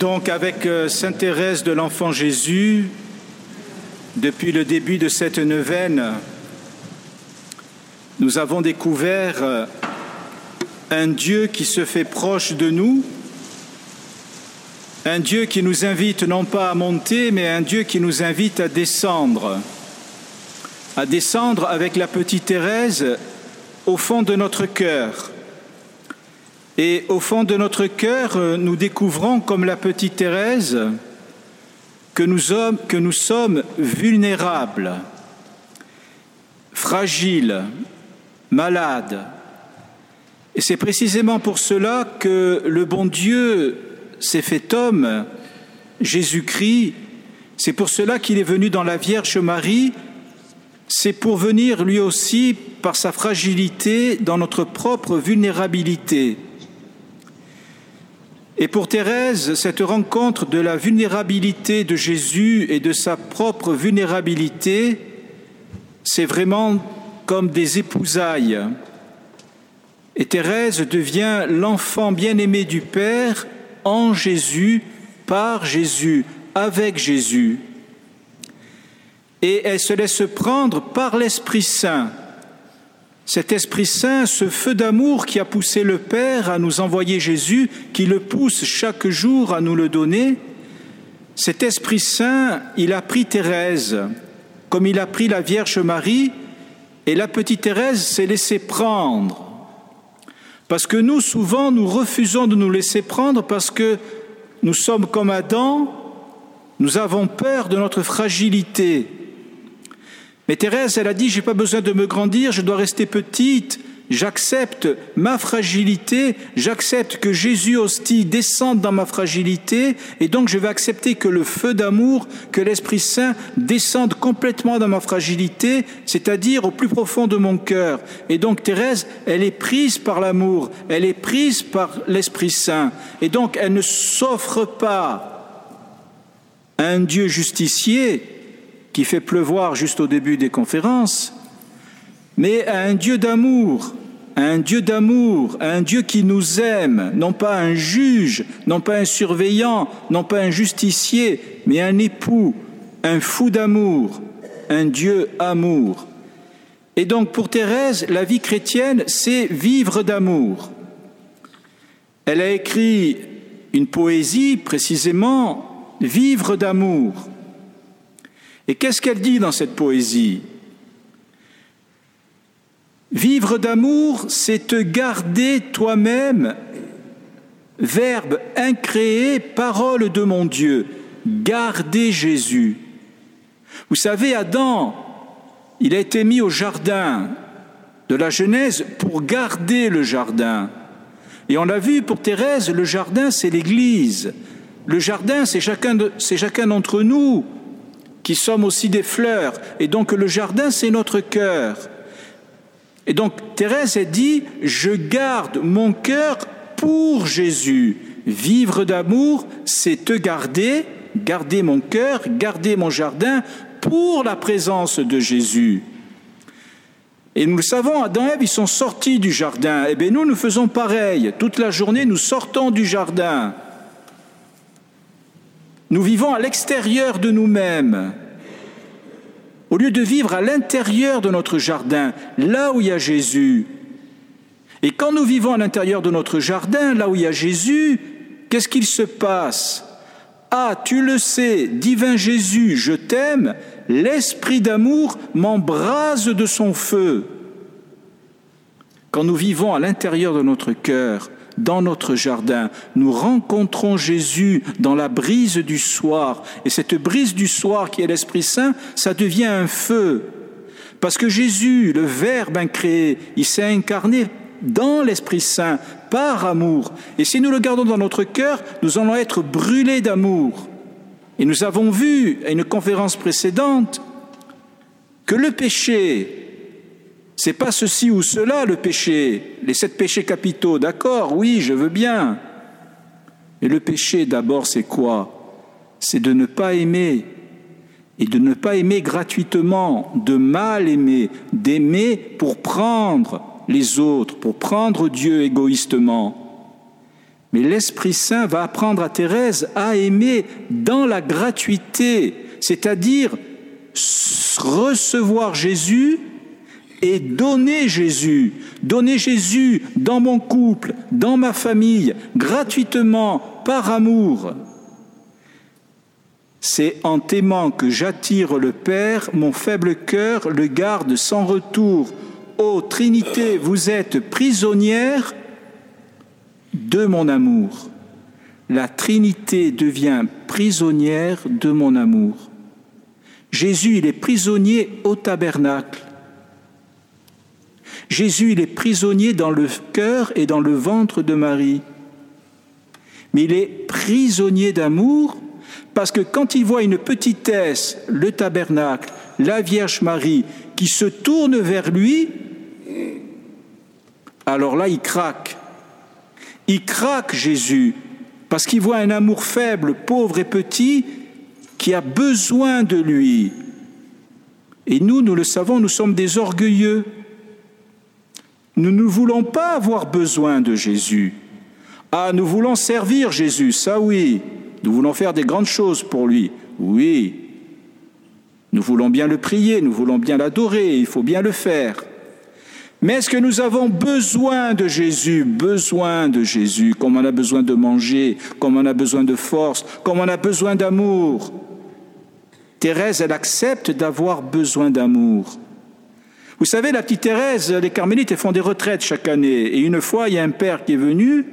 Donc avec Sainte Thérèse de l'Enfant Jésus, depuis le début de cette neuvaine, nous avons découvert un Dieu qui se fait proche de nous, un Dieu qui nous invite non pas à monter, mais un Dieu qui nous invite à descendre avec la petite Thérèse au fond de notre cœur. Et au fond de notre cœur, nous découvrons, comme la petite Thérèse, que nous sommes vulnérables, fragiles, malades. Et c'est précisément pour cela que le bon Dieu s'est fait homme, Jésus-Christ. C'est pour cela qu'il est venu dans la Vierge Marie. C'est pour venir lui aussi, par sa fragilité, dans notre propre vulnérabilité. Et pour Thérèse, cette rencontre de la vulnérabilité de Jésus et de sa propre vulnérabilité, c'est vraiment comme des épousailles. Et Thérèse devient l'enfant bien-aimé du Père en Jésus, par Jésus, avec Jésus. Et elle se laisse prendre par l'Esprit Saint. Cet Esprit Saint, ce feu d'amour qui a poussé le Père à nous envoyer Jésus, qui le pousse chaque jour à nous le donner, cet Esprit Saint, il a pris Thérèse, comme il a pris la Vierge Marie, et la petite Thérèse s'est laissée prendre. Parce que nous, souvent, nous refusons de nous laisser prendre parce que nous sommes comme Adam, nous avons peur de notre fragilité. Mais Thérèse, elle a dit « J'ai pas besoin de me grandir, je dois rester petite, j'accepte ma fragilité, j'accepte que Jésus hostie descende dans ma fragilité et donc je vais accepter que le feu d'amour, que l'Esprit Saint descende complètement dans ma fragilité, c'est-à-dire au plus profond de mon cœur. » Et donc Thérèse, elle est prise par l'amour, elle est prise par l'Esprit Saint et donc elle ne s'offre pas à un Dieu justicier, qui fait pleuvoir juste au début des conférences, mais à un Dieu d'amour, à un Dieu d'amour, à un Dieu qui nous aime, non pas un juge, non pas un surveillant, non pas un justicier, mais un époux, un fou d'amour, un Dieu amour. Et donc pour Thérèse, la vie chrétienne, c'est vivre d'amour. Elle a écrit une poésie, précisément, « Vivre d'amour ». Et qu'est-ce qu'elle dit dans cette poésie ? Vivre d'amour, c'est te garder toi-même, verbe incréé, parole de mon Dieu, garder Jésus. Vous savez, Adam, il a été mis au jardin de la Genèse pour garder le jardin. Et on l'a vu pour Thérèse, le jardin, c'est l'Église. Le jardin, c'est chacun d'entre nous. Qui sommes aussi des fleurs, et donc le jardin, c'est notre cœur. Et donc Thérèse, elle dit « Je garde mon cœur pour Jésus. Vivre d'amour, c'est te garder, garder mon cœur, garder mon jardin pour la présence de Jésus. » Et nous le savons, Adam et Ève, ils sont sortis du jardin. Eh bien nous, nous faisons pareil. Toute la journée, nous sortons du jardin. Nous vivons à l'extérieur de nous-mêmes, au lieu de vivre à l'intérieur de notre jardin, là où il y a Jésus. Et quand nous vivons à l'intérieur de notre jardin, là où il y a Jésus, qu'est-ce qu'il se passe ? Ah, tu le sais, divin Jésus, je t'aime, l'esprit d'amour m'embrase de son feu. Quand nous vivons à l'intérieur de notre cœur, dans notre jardin, nous rencontrons Jésus dans la brise du soir. Et cette brise du soir qui est l'Esprit Saint, ça devient un feu. Parce que Jésus, le Verbe incréé, il s'est incarné dans l'Esprit Saint, par amour. Et si nous le gardons dans notre cœur, nous allons être brûlés d'amour. Et nous avons vu, à une conférence précédente, que le péché... C'est pas ceci ou cela le péché, les 7 péchés capitaux, d'accord, oui, je veux bien. Mais le péché d'abord c'est quoi ? C'est de ne pas aimer, et de ne pas aimer gratuitement, de mal aimer, d'aimer pour prendre les autres, pour prendre Dieu égoïstement. Mais l'Esprit Saint va apprendre à Thérèse à aimer dans la gratuité, c'est-à-dire recevoir Jésus et donner Jésus. Donner Jésus dans mon couple, dans ma famille, gratuitement, par amour. C'est en t'aimant que j'attire le Père, mon faible cœur le garde sans retour. Ô Trinité, vous êtes prisonnière de mon amour. La Trinité devient prisonnière de mon amour. Jésus, il est prisonnier au tabernacle. Jésus, il est prisonnier dans le cœur et dans le ventre de Marie. Mais il est prisonnier d'amour parce que quand il voit une petitesse, le tabernacle, la Vierge Marie, qui se tourne vers lui, alors là, il craque. Il craque Jésus parce qu'il voit un amour faible, pauvre et petit qui a besoin de lui. Et nous le savons, nous sommes des orgueilleux. Nous ne voulons pas avoir besoin de Jésus. Ah, nous voulons servir Jésus, ça oui. Nous voulons faire des grandes choses pour lui, oui. Nous voulons bien le prier, nous voulons bien l'adorer, il faut bien le faire. Mais est-ce que nous avons besoin de Jésus ? Besoin de Jésus, comme on a besoin de manger, comme on a besoin de force, comme on a besoin d'amour. Thérèse, elle accepte d'avoir besoin d'amour. Vous savez, la petite Thérèse, les carmélites, elles font des retraites chaque année. Et une fois, il y a un père qui est venu,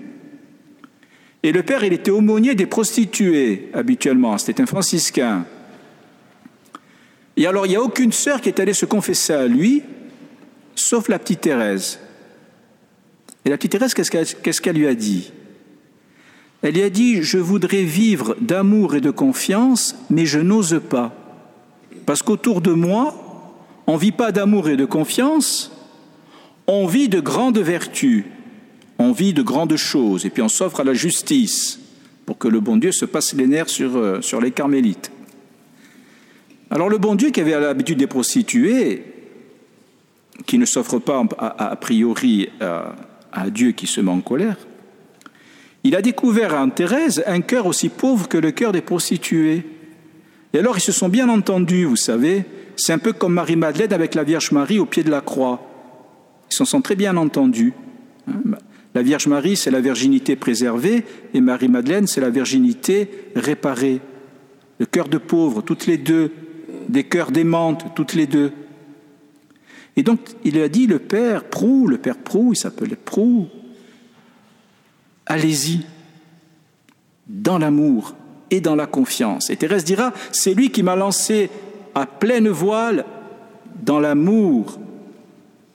et le père, il était aumônier des prostituées, habituellement. C'était un franciscain. Et alors, il n'y a aucune sœur qui est allée se confesser à lui, sauf la petite Thérèse. Et la petite Thérèse, qu'est-ce qu'elle lui a dit ? Elle lui a dit « Je voudrais vivre d'amour et de confiance, mais je n'ose pas. Parce qu'autour de moi, on ne vit pas d'amour et de confiance, on vit de grandes vertus. » On vit de grandes choses et puis on s'offre à la justice pour que le bon Dieu se passe les nerfs sur les carmélites. Alors le bon Dieu qui avait l'habitude des prostituées, qui ne s'offre pas a priori à Dieu qui se met en colère, il a découvert en Thérèse un cœur aussi pauvre que le cœur des prostituées. Et alors ils se sont bien entendus, vous savez, c'est un peu comme Marie-Madeleine avec la Vierge Marie au pied de la croix. Ils se sont très bien entendus. La Vierge Marie, c'est la virginité préservée, et Marie-Madeleine, c'est la virginité réparée. Le cœur de pauvre, toutes les deux, des cœurs d'aimantes, toutes les deux. Et donc, il a dit, le Père Prou, il s'appelait Prou, allez-y, dans l'amour et dans la confiance. Et Thérèse dira, c'est lui qui m'a lancé à pleine voile dans l'amour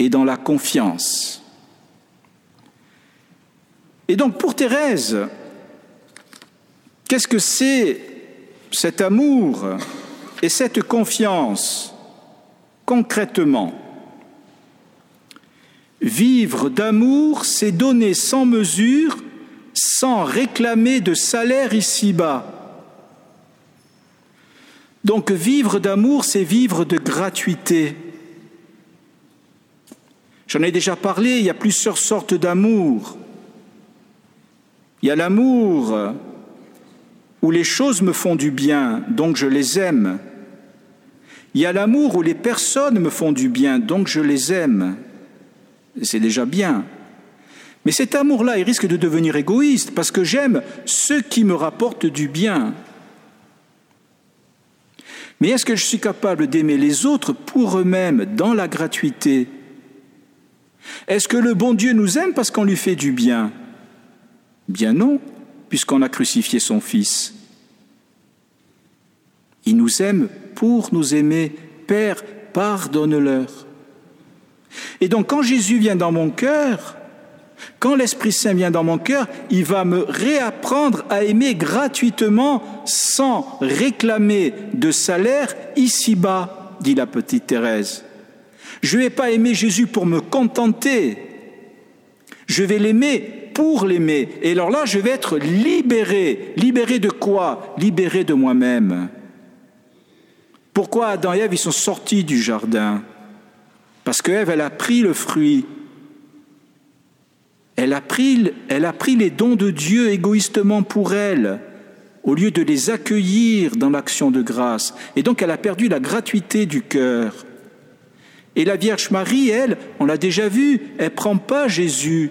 et dans la confiance. Et donc pour Thérèse, qu'est-ce que c'est cet amour et cette confiance concrètement ? Vivre d'amour, c'est donner sans mesure, sans réclamer de salaire ici-bas. Donc vivre d'amour, c'est vivre de gratuité. J'en ai déjà parlé, il y a plusieurs sortes d'amour. Il y a l'amour où les choses me font du bien, donc je les aime. Il y a l'amour où les personnes me font du bien, donc je les aime. Et c'est déjà bien. Mais cet amour-là, il risque de devenir égoïste parce que j'aime ceux qui me rapportent du bien. Mais est-ce que je suis capable d'aimer les autres pour eux-mêmes, dans la gratuité ? Est-ce que le bon Dieu nous aime parce qu'on lui fait du bien ? Bien non, puisqu'on a crucifié son Fils. Il nous aime pour nous aimer. Père, pardonne-leur. Et donc, quand Jésus vient dans mon cœur, quand l'Esprit Saint vient dans mon cœur, il va me réapprendre à aimer gratuitement, sans réclamer de salaire ici-bas, dit la petite Thérèse. Je ne vais pas aimer Jésus pour me contenter. Je vais l'aimer pour l'aimer. Et alors là, je vais être libéré. Libéré de quoi ? Libéré de moi-même. Pourquoi Adam et Ève, ils sont sortis du jardin ? Parce qu'Ève, elle a pris le fruit. Elle a pris les dons de Dieu égoïstement pour elle, au lieu de les accueillir dans l'action de grâce. Et donc elle a perdu la gratuité du cœur. Et la Vierge Marie, elle, on l'a déjà vu, elle ne prend pas Jésus,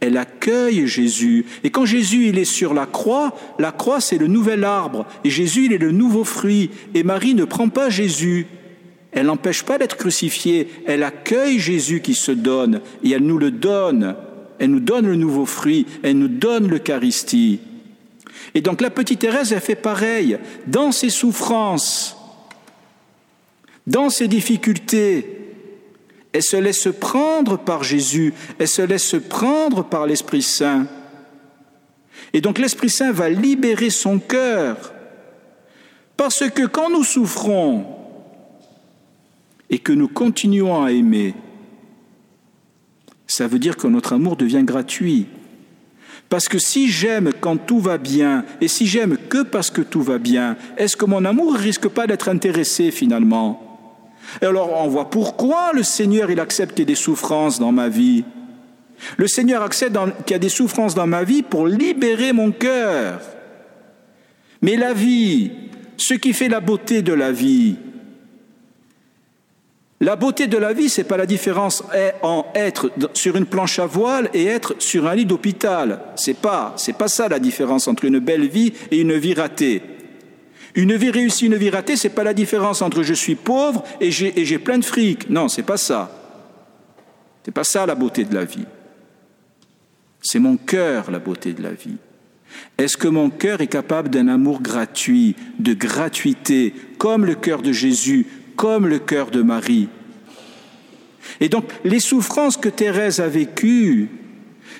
elle accueille Jésus. Et quand Jésus, il est sur la croix c'est le nouvel arbre, et Jésus, il est le nouveau fruit. Et Marie ne prend pas Jésus, elle n'empêche pas d'être crucifiée, elle accueille Jésus qui se donne, et elle nous le donne. Elle nous donne le nouveau fruit, elle nous donne l'Eucharistie. Et donc la petite Thérèse, elle fait pareil, dans ses souffrances, dans ses difficultés, elle se laisse prendre par Jésus, elle se laisse prendre par l'Esprit Saint. Et donc l'Esprit Saint va libérer son cœur, parce que quand nous souffrons et que nous continuons à aimer, ça veut dire que notre amour devient gratuit. Parce que si j'aime quand tout va bien, et si j'aime que parce que tout va bien, est-ce que mon amour risque pas d'être intéressé finalement ? Et alors on voit pourquoi le Seigneur il accepte qu'il y ait des souffrances dans ma vie. Le Seigneur accepte qu'il y a des souffrances dans ma vie pour libérer mon cœur. Mais la vie, ce qui fait la beauté de la vie, c'est pas la différence en être sur une planche à voile et être sur un lit d'hôpital. C'est pas ça la différence entre une belle vie et une vie ratée. Une vie réussie, une vie ratée, c'est pas la différence entre je suis pauvre et j'ai plein de fric. Non, c'est pas ça. C'est pas ça la beauté de la vie. C'est mon cœur la beauté de la vie. Est-ce que mon cœur est capable d'un amour gratuit, de gratuité, comme le cœur de Jésus, comme le cœur de Marie. Et donc, les souffrances que Thérèse a vécues,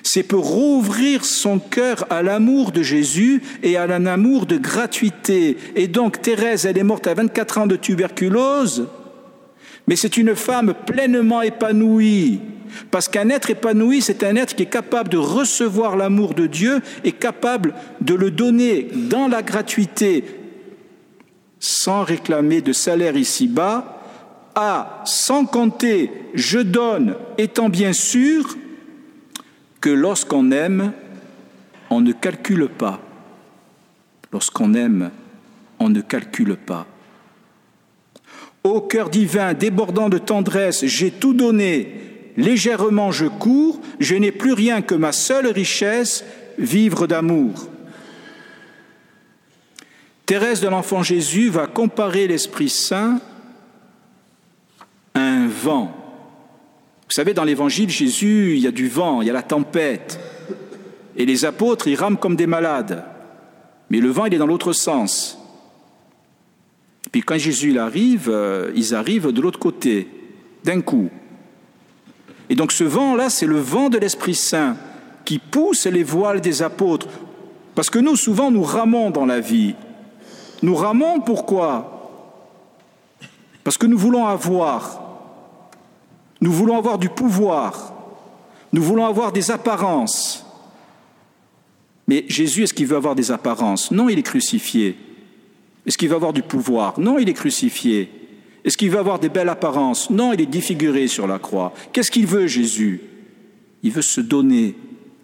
c'est pour rouvrir son cœur à l'amour de Jésus et à un amour de gratuité. Et donc, Thérèse, elle est morte à 24 ans de tuberculose, mais c'est une femme pleinement épanouie. Parce qu'un être épanoui, c'est un être qui est capable de recevoir l'amour de Dieu et capable de le donner dans la gratuité, sans réclamer de salaire ici-bas, sans compter « je donne » étant bien sûr que lorsqu'on aime, on ne calcule pas. Lorsqu'on aime, on ne calcule pas. Ô cœur divin, débordant de tendresse, j'ai tout donné, légèrement je cours, je n'ai plus rien que ma seule richesse, vivre d'amour. Thérèse de l'Enfant Jésus va comparer l'Esprit Saint à un vent. Vous savez, dans l'Évangile, Jésus, il y a du vent, il y a la tempête. Et les apôtres, ils rament comme des malades. Mais le vent, il est dans l'autre sens. Puis quand Jésus arrive, ils arrivent de l'autre côté, d'un coup. Et donc ce vent-là, c'est le vent de l'Esprit Saint qui pousse les voiles des apôtres. Parce que nous, souvent, nous ramons dans la vie. Nous ramons, pourquoi ? Parce que nous voulons avoir. Nous voulons avoir du pouvoir. Nous voulons avoir des apparences. Mais Jésus, est-ce qu'il veut avoir des apparences ? Non, il est crucifié. Est-ce qu'il veut avoir du pouvoir ? Non, il est crucifié. Est-ce qu'il veut avoir des belles apparences ? Non, il est défiguré sur la croix. Qu'est-ce qu'il veut, Jésus ? Il veut se donner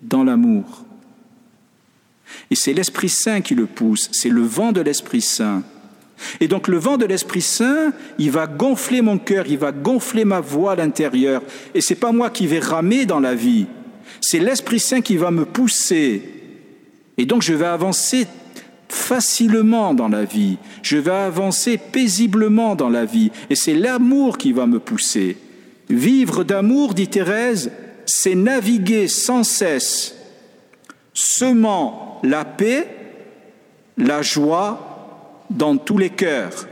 dans l'amour. Et c'est l'Esprit Saint qui le pousse, c'est le vent de l'Esprit Saint. Et donc le vent de l'Esprit Saint, il va gonfler mon cœur, il va gonfler ma voile intérieure. Et ce n'est pas moi qui vais ramer dans la vie, c'est l'Esprit Saint qui va me pousser. Et donc je vais avancer facilement dans la vie, je vais avancer paisiblement dans la vie. Et c'est l'amour qui va me pousser. Vivre d'amour, dit Thérèse, c'est naviguer sans cesse, semant la paix, la joie dans tous les cœurs.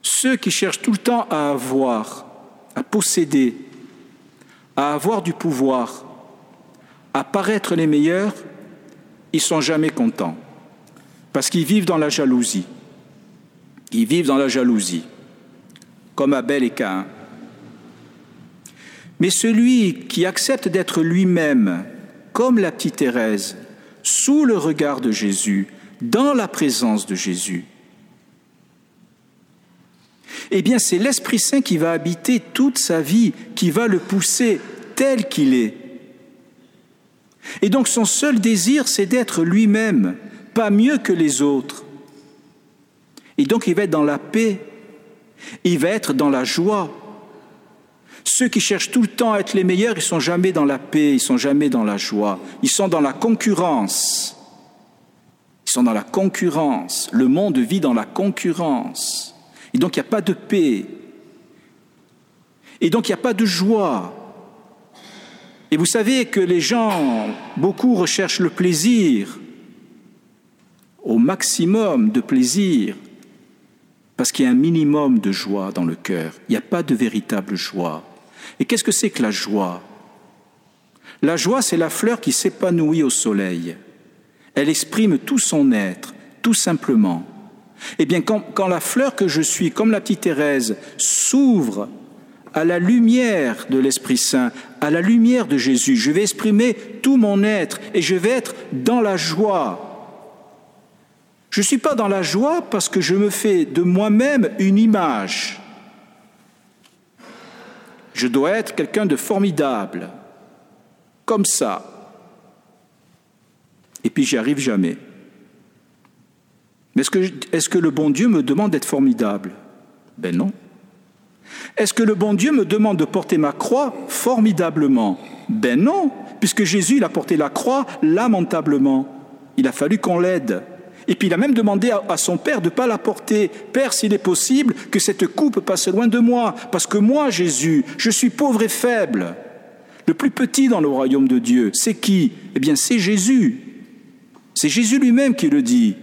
Ceux qui cherchent tout le temps à avoir, à posséder, à avoir du pouvoir, à paraître les meilleurs, ils ne sont jamais contents parce qu'ils vivent dans la jalousie. Ils vivent dans la jalousie, comme Abel et Caïn. Mais celui qui accepte d'être lui-même, comme la petite Thérèse, sous le regard de Jésus, dans la présence de Jésus, eh bien c'est l'Esprit Saint qui va habiter toute sa vie, qui va le pousser tel qu'il est. Et donc son seul désir, c'est d'être lui-même, pas mieux que les autres. Et donc il va être dans la paix, il va être dans la joie. Ceux qui cherchent tout le temps à être les meilleurs, ils ne sont jamais dans la paix, ils ne sont jamais dans la joie. Ils sont dans la concurrence. Ils sont dans la concurrence. Le monde vit dans la concurrence. Et donc il n'y a pas de paix. Et donc il n'y a pas de joie. Et vous savez que les gens, beaucoup recherchent le plaisir, au maximum de plaisir, parce qu'il y a un minimum de joie dans le cœur. Il n'y a pas de véritable joie. Et qu'est-ce que c'est que la joie ? La joie, c'est la fleur qui s'épanouit au soleil. Elle exprime tout son être, tout simplement. Eh bien, quand la fleur que je suis, comme la petite Thérèse, s'ouvre à la lumière de l'Esprit Saint, à la lumière de Jésus, je vais exprimer tout mon être et je vais être dans la joie. Je ne suis pas dans la joie parce que je me fais de moi-même une image. Je dois être quelqu'un de formidable, comme ça. Et puis j'y arrive jamais. Mais est-ce que le bon Dieu me demande d'être formidable ? Ben non. Est-ce que le bon Dieu me demande de porter ma croix formidablement ? Ben non, puisque Jésus il a porté la croix lamentablement. Il a fallu qu'on l'aide. Et puis il a même demandé à son Père de ne pas la porter. « Père, s'il est possible, que cette coupe passe loin de moi, parce que moi, Jésus, je suis pauvre et faible. Le plus petit dans le royaume de Dieu, c'est qui ? Eh bien, c'est Jésus. C'est Jésus lui-même qui le dit.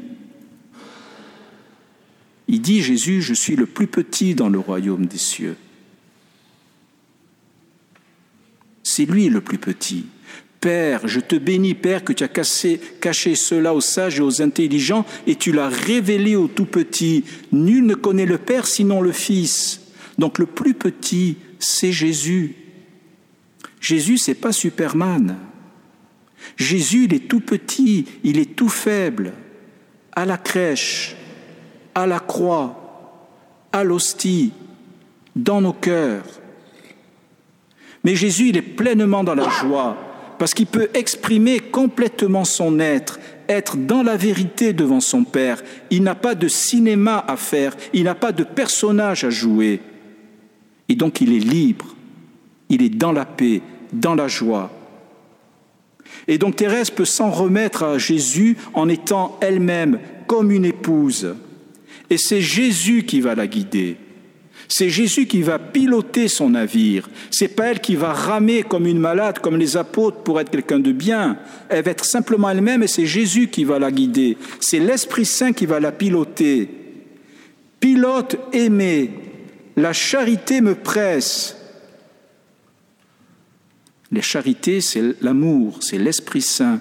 Il dit, Jésus, je suis le plus petit dans le royaume des cieux. C'est lui le plus petit. Père, je te bénis, Père, que tu as caché cela aux sages et aux intelligents et tu l'as révélé aux tout petits. Nul ne connaît le Père sinon le Fils. Donc le plus petit, c'est Jésus. Jésus, c'est pas Superman. Jésus, il est tout petit, il est tout faible. À la crèche, à la croix, à l'hostie, dans nos cœurs. Mais Jésus, il est pleinement dans la joie. Parce qu'il peut exprimer complètement son être, être dans la vérité devant son Père. Il n'a pas de cinéma à faire, il n'a pas de personnage à jouer. Et donc il est libre, il est dans la paix, dans la joie. Et donc Thérèse peut s'en remettre à Jésus en étant elle-même comme une épouse. Et c'est Jésus qui va la guider. C'est Jésus qui va piloter son navire. C'est pas elle qui va ramer comme une malade, comme les apôtres, pour être quelqu'un de bien. Elle va être simplement elle-même et c'est Jésus qui va la guider. C'est l'Esprit Saint qui va la piloter. Pilote aimé, la charité me presse. La charité, c'est l'amour, c'est l'Esprit Saint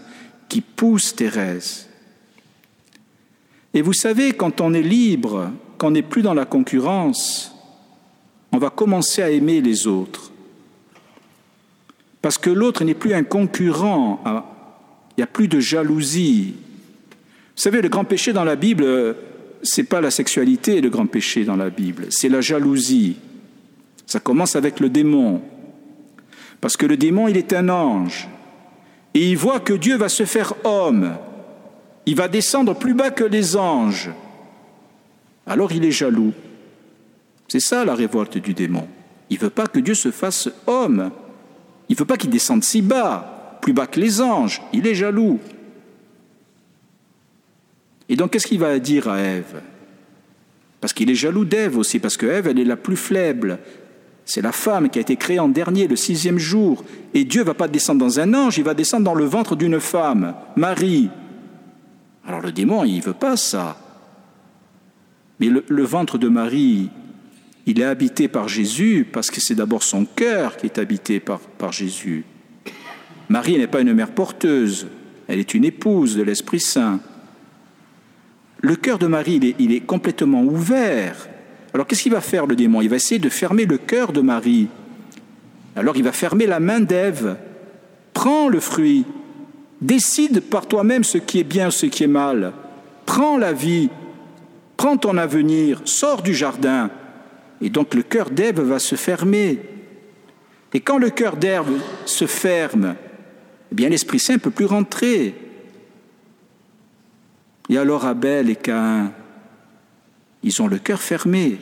qui pousse Thérèse. Et vous savez, quand on est libre, quand on n'est plus dans la concurrence, on va commencer à aimer les autres. Parce que l'autre n'est plus un concurrent. Il n'y a plus de jalousie. Vous savez, le grand péché dans la Bible, ce n'est pas la sexualité, le grand péché dans la Bible. C'est la jalousie. Ça commence avec le démon. Parce que le démon, il est un ange. Et il voit que Dieu va se faire homme. Il va descendre plus bas que les anges. Alors il est jaloux. C'est ça la révolte du démon. Il ne veut pas que Dieu se fasse homme. Il ne veut pas qu'il descende si bas, plus bas que les anges. Il est jaloux. Et donc, qu'est-ce qu'il va dire à Ève ? Parce qu'il est jaloux d'Ève aussi, parce que Ève, elle est la plus faible. C'est la femme qui a été créée en dernier, le 6e jour. Et Dieu ne va pas descendre dans un ange, il va descendre dans le ventre d'une femme, Marie. Alors le démon, il ne veut pas ça. Mais le ventre de Marie... il est habité par Jésus parce que c'est d'abord son cœur qui est habité par Jésus. Marie n'est pas une mère porteuse, elle est une épouse de l'Esprit Saint. Le cœur de Marie, il est complètement ouvert. Alors qu'est-ce qu'il va faire le démon ? Il va essayer de fermer le cœur de Marie. Alors il va fermer la main d'Ève. Prends le fruit, décide par toi-même ce qui est bien ou ce qui est mal. Prends la vie, prends ton avenir, sors du jardin. Et donc le cœur d'Ève va se fermer. Et quand le cœur d'herbe se ferme, eh bien l'Esprit Saint ne peut plus rentrer. Et alors Abel et Caïn, ils ont le cœur fermé.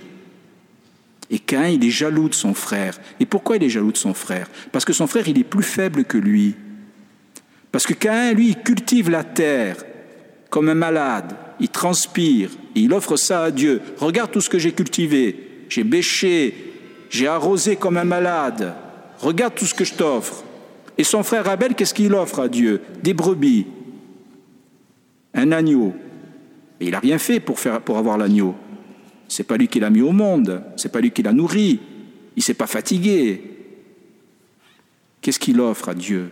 Et Caïn, il est jaloux de son frère. Et pourquoi il est jaloux de son frère? Parce que son frère, il est plus faible que lui. Parce que Caïn, lui, il cultive la terre comme un malade. Il transpire et il offre ça à Dieu. Regarde tout ce que j'ai cultivé. J'ai bêché, j'ai arrosé comme un malade. Regarde tout ce que je t'offre. Et son frère Abel, qu'est-ce qu'il offre à Dieu? Des brebis, un agneau. Mais il n'a rien fait pour avoir l'agneau. C'est pas lui qui l'a mis au monde, c'est pas lui qui l'a nourri, il s'est pas fatigué. Qu'est-ce qu'il offre à Dieu?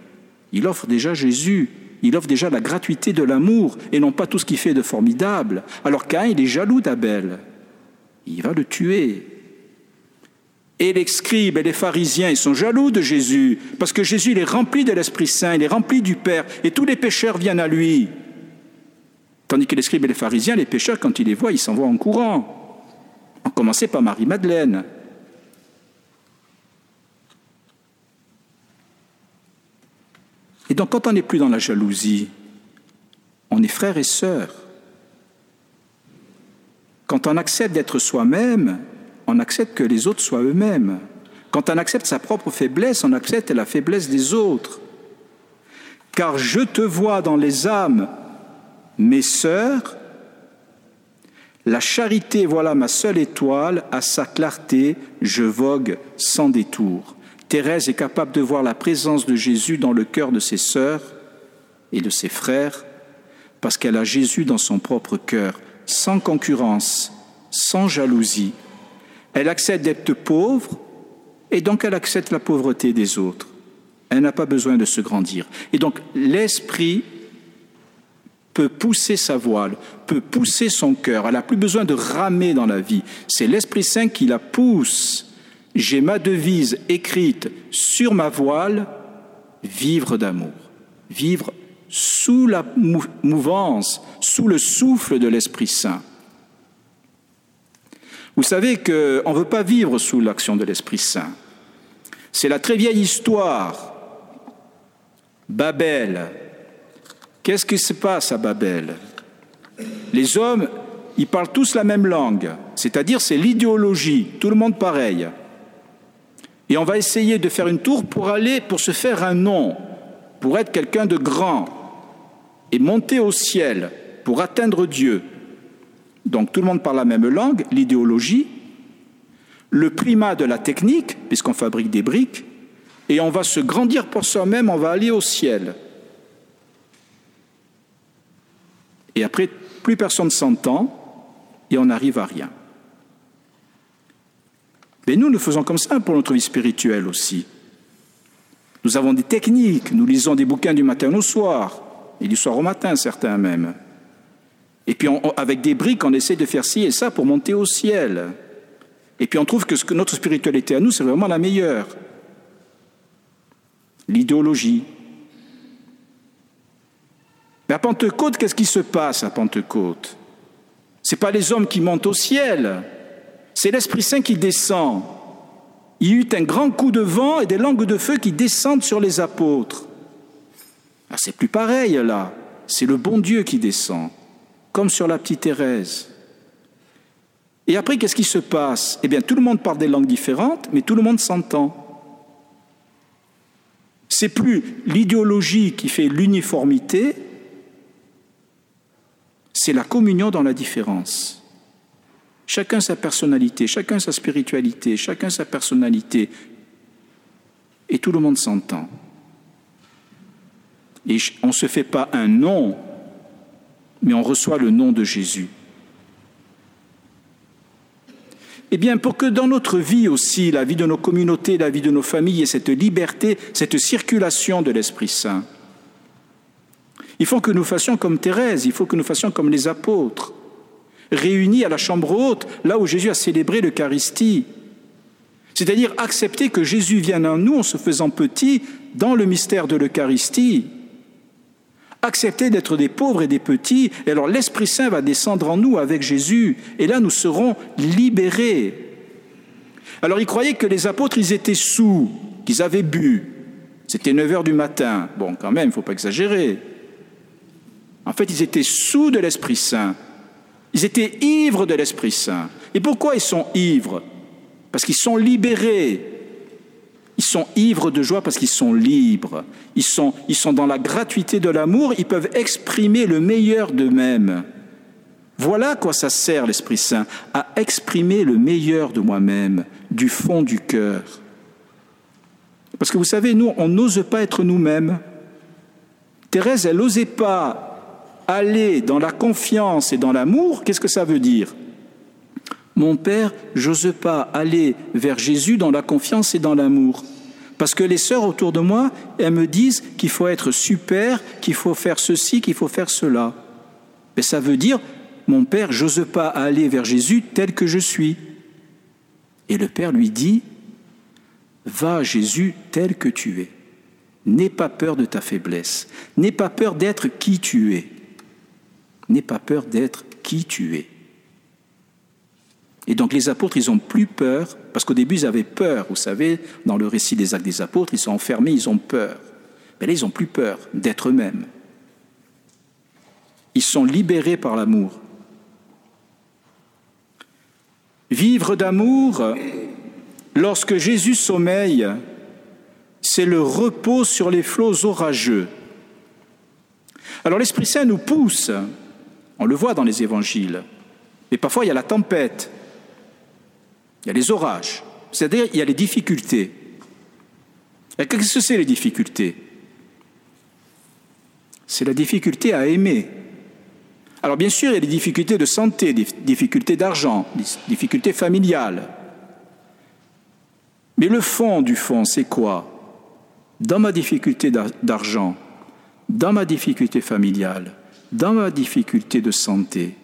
Il offre déjà Jésus, il offre déjà la gratuité de l'amour et non pas tout ce qu'il fait de formidable. Alors Caïn, il est jaloux d'Abel, il va le tuer. Et les scribes et les pharisiens, ils sont jaloux de Jésus parce que Jésus, il est rempli de l'Esprit Saint, il est rempli du Père et tous les pécheurs viennent à lui. Tandis que les scribes et les pharisiens, les pécheurs, quand ils les voient, ils s'en vont en courant. On commençait par Marie-Madeleine. Et donc, quand on n'est plus dans la jalousie, on est frère et sœur. Quand on accepte d'être soi-même, on accepte que les autres soient eux-mêmes. Quand on accepte sa propre faiblesse, on accepte la faiblesse des autres. Car je te vois dans les âmes, mes sœurs. La charité, voilà ma seule étoile, à sa clarté, je vogue sans détour. Thérèse est capable de voir la présence de Jésus dans le cœur de ses sœurs et de ses frères, parce qu'elle a Jésus dans son propre cœur, sans concurrence, sans jalousie. Elle accepte d'être pauvre, et donc elle accepte la pauvreté des autres. Elle n'a pas besoin de se grandir. Et donc l'Esprit peut pousser sa voile, peut pousser son cœur. Elle n'a plus besoin de ramer dans la vie. C'est l'Esprit Saint qui la pousse. J'ai ma devise écrite sur ma voile, vivre d'amour. Vivre sous la mouvance, sous le souffle de l'Esprit Saint. Vous savez qu'on ne veut pas vivre sous l'action de l'Esprit Saint. C'est la très vieille histoire. Babel. Qu'est-ce qui se passe à Babel? Les hommes, ils parlent tous la même langue, c'est-à-dire c'est l'idéologie, tout le monde pareil. Et on va essayer de faire une tour pour se faire un nom, pour être quelqu'un de grand, et monter au ciel, pour atteindre Dieu. Donc tout le monde parle la même langue, l'idéologie, le primat de la technique, puisqu'on fabrique des briques, et on va se grandir pour soi-même, on va aller au ciel. Et après, plus personne ne s'entend et on n'arrive à rien. Mais nous faisons comme ça pour notre vie spirituelle aussi. Nous avons des techniques, nous lisons des bouquins du matin au soir, et du soir au matin, certains même. Et puis, avec des briques, on essaie de faire ci et ça pour monter au ciel. Et puis, on trouve que notre spiritualité à nous, c'est vraiment la meilleure. L'idéologie. Mais à Pentecôte, qu'est-ce qui se passe à Pentecôte? Ce n'est pas les hommes qui montent au ciel, c'est l'Esprit Saint qui descend. Il y eut un grand coup de vent et des langues de feu qui descendent sur les apôtres. Ah, c'est plus pareil là, c'est le bon Dieu qui descend, comme sur la petite Thérèse. Et après, qu'est-ce qui se passe? Eh bien, tout le monde parle des langues différentes, mais tout le monde s'entend. C'est plus l'idéologie qui fait l'uniformité, c'est la communion dans la différence. Chacun sa personnalité, chacun sa spiritualité, chacun sa personnalité. Et tout le monde s'entend. Et on ne se fait pas un nom, mais on reçoit le nom de Jésus. Eh bien, pour que dans notre vie aussi, la vie de nos communautés, la vie de nos familles, et cette liberté, cette circulation de l'Esprit Saint, il faut que nous fassions comme Thérèse, il faut que nous fassions comme les apôtres, réunis à la chambre haute, là où Jésus a célébré l'Eucharistie. C'est-à-dire accepter que Jésus vienne en nous en se faisant petit dans le mystère de l'Eucharistie. Accepter d'être des pauvres et des petits, et alors l'Esprit Saint va descendre en nous avec Jésus, et là nous serons libérés. Alors ils croyaient que les apôtres, ils étaient sous, qu'ils avaient bu. C'était 9h du matin. Bon, quand même, il ne faut pas exagérer. En fait, ils étaient sous de l'Esprit Saint. Ils étaient ivres de l'Esprit Saint. Et pourquoi ils sont ivres? Parce qu'ils sont libérés. Ils sont ivres de joie parce qu'ils sont libres. Ils sont dans la gratuité de l'amour. Ils peuvent exprimer le meilleur d'eux-mêmes. Voilà à quoi ça sert l'Esprit Saint, à exprimer le meilleur de moi-même, du fond du cœur. Parce que vous savez, nous, on n'ose pas être nous-mêmes. Thérèse, elle n'osait pas aller dans la confiance et dans l'amour. Qu'est-ce que ça veut dire ? Mon Père, j'ose pas aller vers Jésus dans la confiance et dans l'amour. Parce que les sœurs autour de moi, elles me disent qu'il faut être super, qu'il faut faire ceci, qu'il faut faire cela. Mais ça veut dire, mon Père, j'ose pas aller vers Jésus tel que je suis. Et le Père lui dit, va Jésus tel que tu es. N'aie pas peur de ta faiblesse. N'aie pas peur d'être qui tu es. N'aie pas peur d'être qui tu es. Et donc les apôtres, ils n'ont plus peur, parce qu'au début, ils avaient peur. Vous savez, dans le récit des Actes des Apôtres, ils sont enfermés, ils ont peur. Mais là, ils n'ont plus peur d'être eux-mêmes. Ils sont libérés par l'amour. Vivre d'amour, lorsque Jésus sommeille, c'est le repos sur les flots orageux. Alors l'Esprit Saint nous pousse, on le voit dans les évangiles, mais parfois il y a la tempête, il y a les orages, c'est-à-dire il y a les difficultés. Et qu'est-ce que c'est les difficultés ? C'est la difficulté à aimer. Alors bien sûr, il y a des difficultés de santé, des difficultés d'argent, des difficultés familiales. Mais le fond du fond, c'est quoi ? Dans ma difficulté d'argent, dans ma difficulté familiale, dans ma difficulté de santé,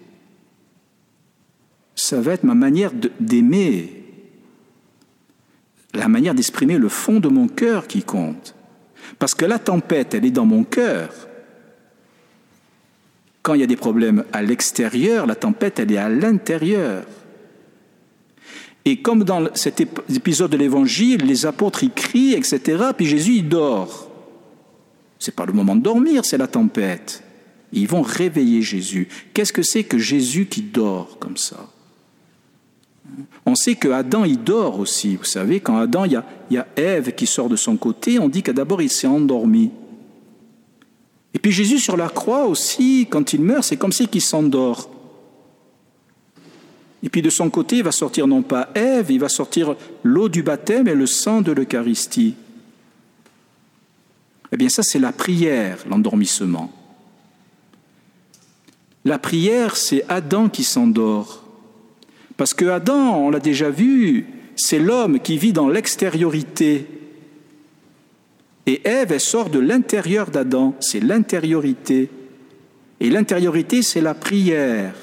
ça va être ma manière d'aimer, la manière d'exprimer le fond de mon cœur qui compte. Parce que la tempête, elle est dans mon cœur. Quand il y a des problèmes à l'extérieur, la tempête, elle est à l'intérieur. Et comme dans cet épisode de l'Évangile, les apôtres, ils crient, etc., puis Jésus, il dort. C'est pas le moment de dormir, c'est la tempête. Et ils vont réveiller Jésus. Qu'est-ce que c'est que Jésus qui dort comme ça ? On sait que Adam, il dort aussi. Vous savez, quand Adam, il y a Ève qui sort de son côté, on dit que d'abord, il s'est endormi. Et puis Jésus sur la croix aussi, quand il meurt, c'est comme si il s'endort. Et puis de son côté, il va sortir non pas Ève, il va sortir l'eau du baptême et le sang de l'Eucharistie. Eh bien ça, c'est la prière, l'endormissement. La prière, c'est Adam qui s'endort. Parce que Adam, on l'a déjà vu, c'est l'homme qui vit dans l'extériorité. Et Ève, elle sort de l'intérieur d'Adam, c'est l'intériorité. Et l'intériorité, c'est la prière.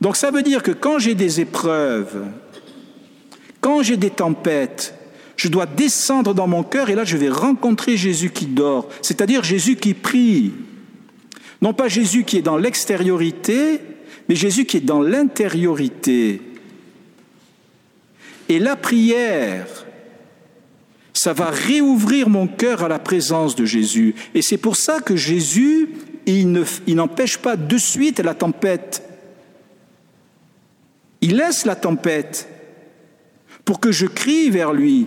Donc ça veut dire que quand j'ai des épreuves, quand j'ai des tempêtes, je dois descendre dans mon cœur et là je vais rencontrer Jésus qui dort, c'est-à-dire Jésus qui prie. Non pas Jésus qui est dans l'extériorité, mais Jésus qui est dans l'intériorité. Et la prière, ça va réouvrir mon cœur à la présence de Jésus. Et c'est pour ça que Jésus, il n'empêche pas de suite la tempête. Il laisse la tempête pour que je crie vers lui,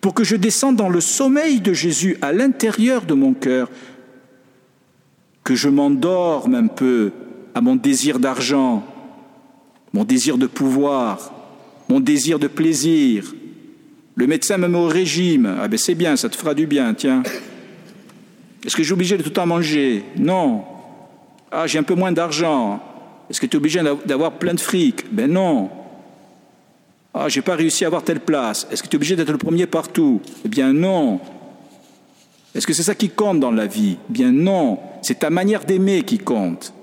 pour que je descende dans le sommeil de Jésus à l'intérieur de mon cœur, que je m'endorme un peu à mon désir d'argent, mon désir de pouvoir, mon désir de plaisir. Le médecin me met au régime. Ah ben c'est bien, ça te fera du bien, tiens. Est-ce que je suis obligé de tout le temps manger ? Non. Ah, j'ai un peu moins d'argent. Est-ce que tu es obligé d'avoir plein de fric ? Ben non. Ah, j'ai pas réussi à avoir telle place. Est-ce que tu es obligé d'être le premier partout ? Eh bien non. Est-ce que c'est ça qui compte dans la vie ? Bien non. C'est ta manière d'aimer qui compte.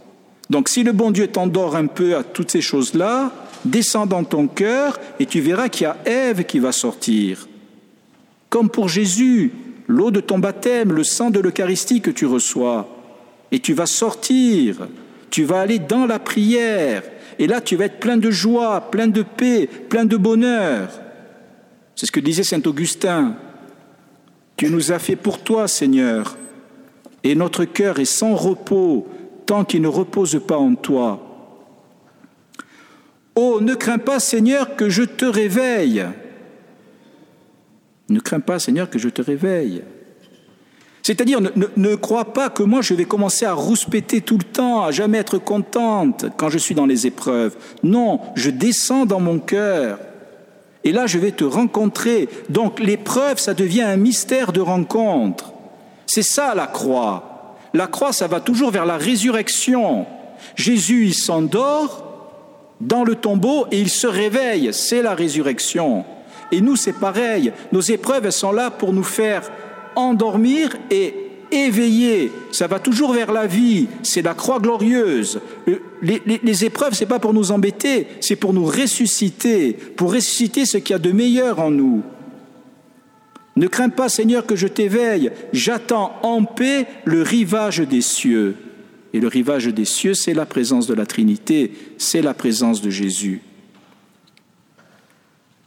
Donc si le bon Dieu t'endort un peu à toutes ces choses-là, descends dans ton cœur et tu verras qu'il y a Ève qui va sortir. Comme pour Jésus, l'eau de ton baptême, le sang de l'Eucharistie que tu reçois. Et tu vas sortir. Tu vas aller dans la prière et là tu vas être plein de joie, plein de paix, plein de bonheur. C'est ce que disait saint Augustin. « Tu nous as fait pour toi, Seigneur, et notre cœur est sans repos tant qu'il ne repose pas en toi. » « Oh, ne crains pas, Seigneur, que je te réveille. » Ne crains pas, Seigneur, que je te réveille. C'est-à-dire, ne crois pas que moi, je vais commencer à rouspéter tout le temps, à jamais être contente quand je suis dans les épreuves. Non, je descends dans mon cœur. Et là, je vais te rencontrer. Donc, l'épreuve, ça devient un mystère de rencontre. C'est ça, la croix. La croix, ça va toujours vers la résurrection. Jésus, il s'endort dans le tombeau et il se réveille, c'est la résurrection. Et nous, c'est pareil, nos épreuves, elles sont là pour nous faire endormir et éveiller. Ça va toujours vers la vie, c'est la croix glorieuse. Les épreuves, c'est pas pour nous embêter, c'est pour nous ressusciter, pour ressusciter ce qu'il y a de meilleur en nous. Ne crains pas, Seigneur, que je t'éveille, j'attends en paix le rivage des cieux. Et le rivage des cieux, c'est la présence de la Trinité, c'est la présence de Jésus.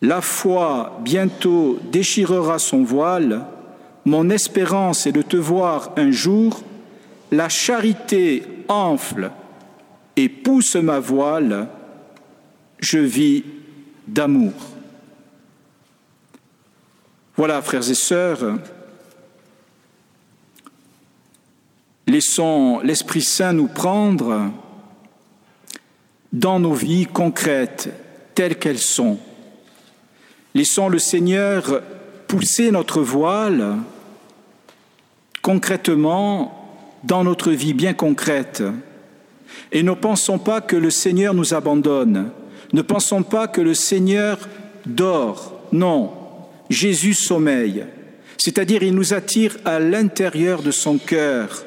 La foi bientôt déchirera son voile, mon espérance est de te voir un jour, la charité enfle et pousse ma voile, je vis d'amour. Voilà, frères et sœurs, laissons l'Esprit Saint nous prendre dans nos vies concrètes, telles qu'elles sont. Laissons le Seigneur pousser notre voile concrètement dans notre vie bien concrète. Et ne pensons pas que le Seigneur nous abandonne. Ne pensons pas que le Seigneur dort. Non, Jésus sommeille. C'est-à-dire, il nous attire à l'intérieur de son cœur.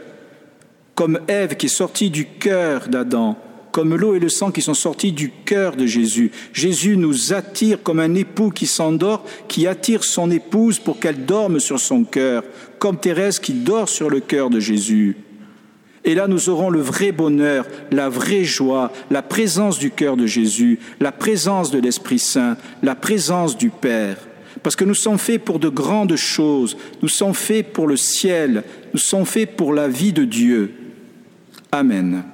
Comme Ève qui est sortie du cœur d'Adam, comme l'eau et le sang qui sont sortis du cœur de Jésus. Jésus nous attire comme un époux qui s'endort, qui attire son épouse pour qu'elle dorme sur son cœur, comme Thérèse qui dort sur le cœur de Jésus. Et là, nous aurons le vrai bonheur, la vraie joie, la présence du cœur de Jésus, la présence de l'Esprit Saint, la présence du Père. Parce que nous sommes faits pour de grandes choses, nous sommes faits pour le ciel, nous sommes faits pour la vie de Dieu. Amen.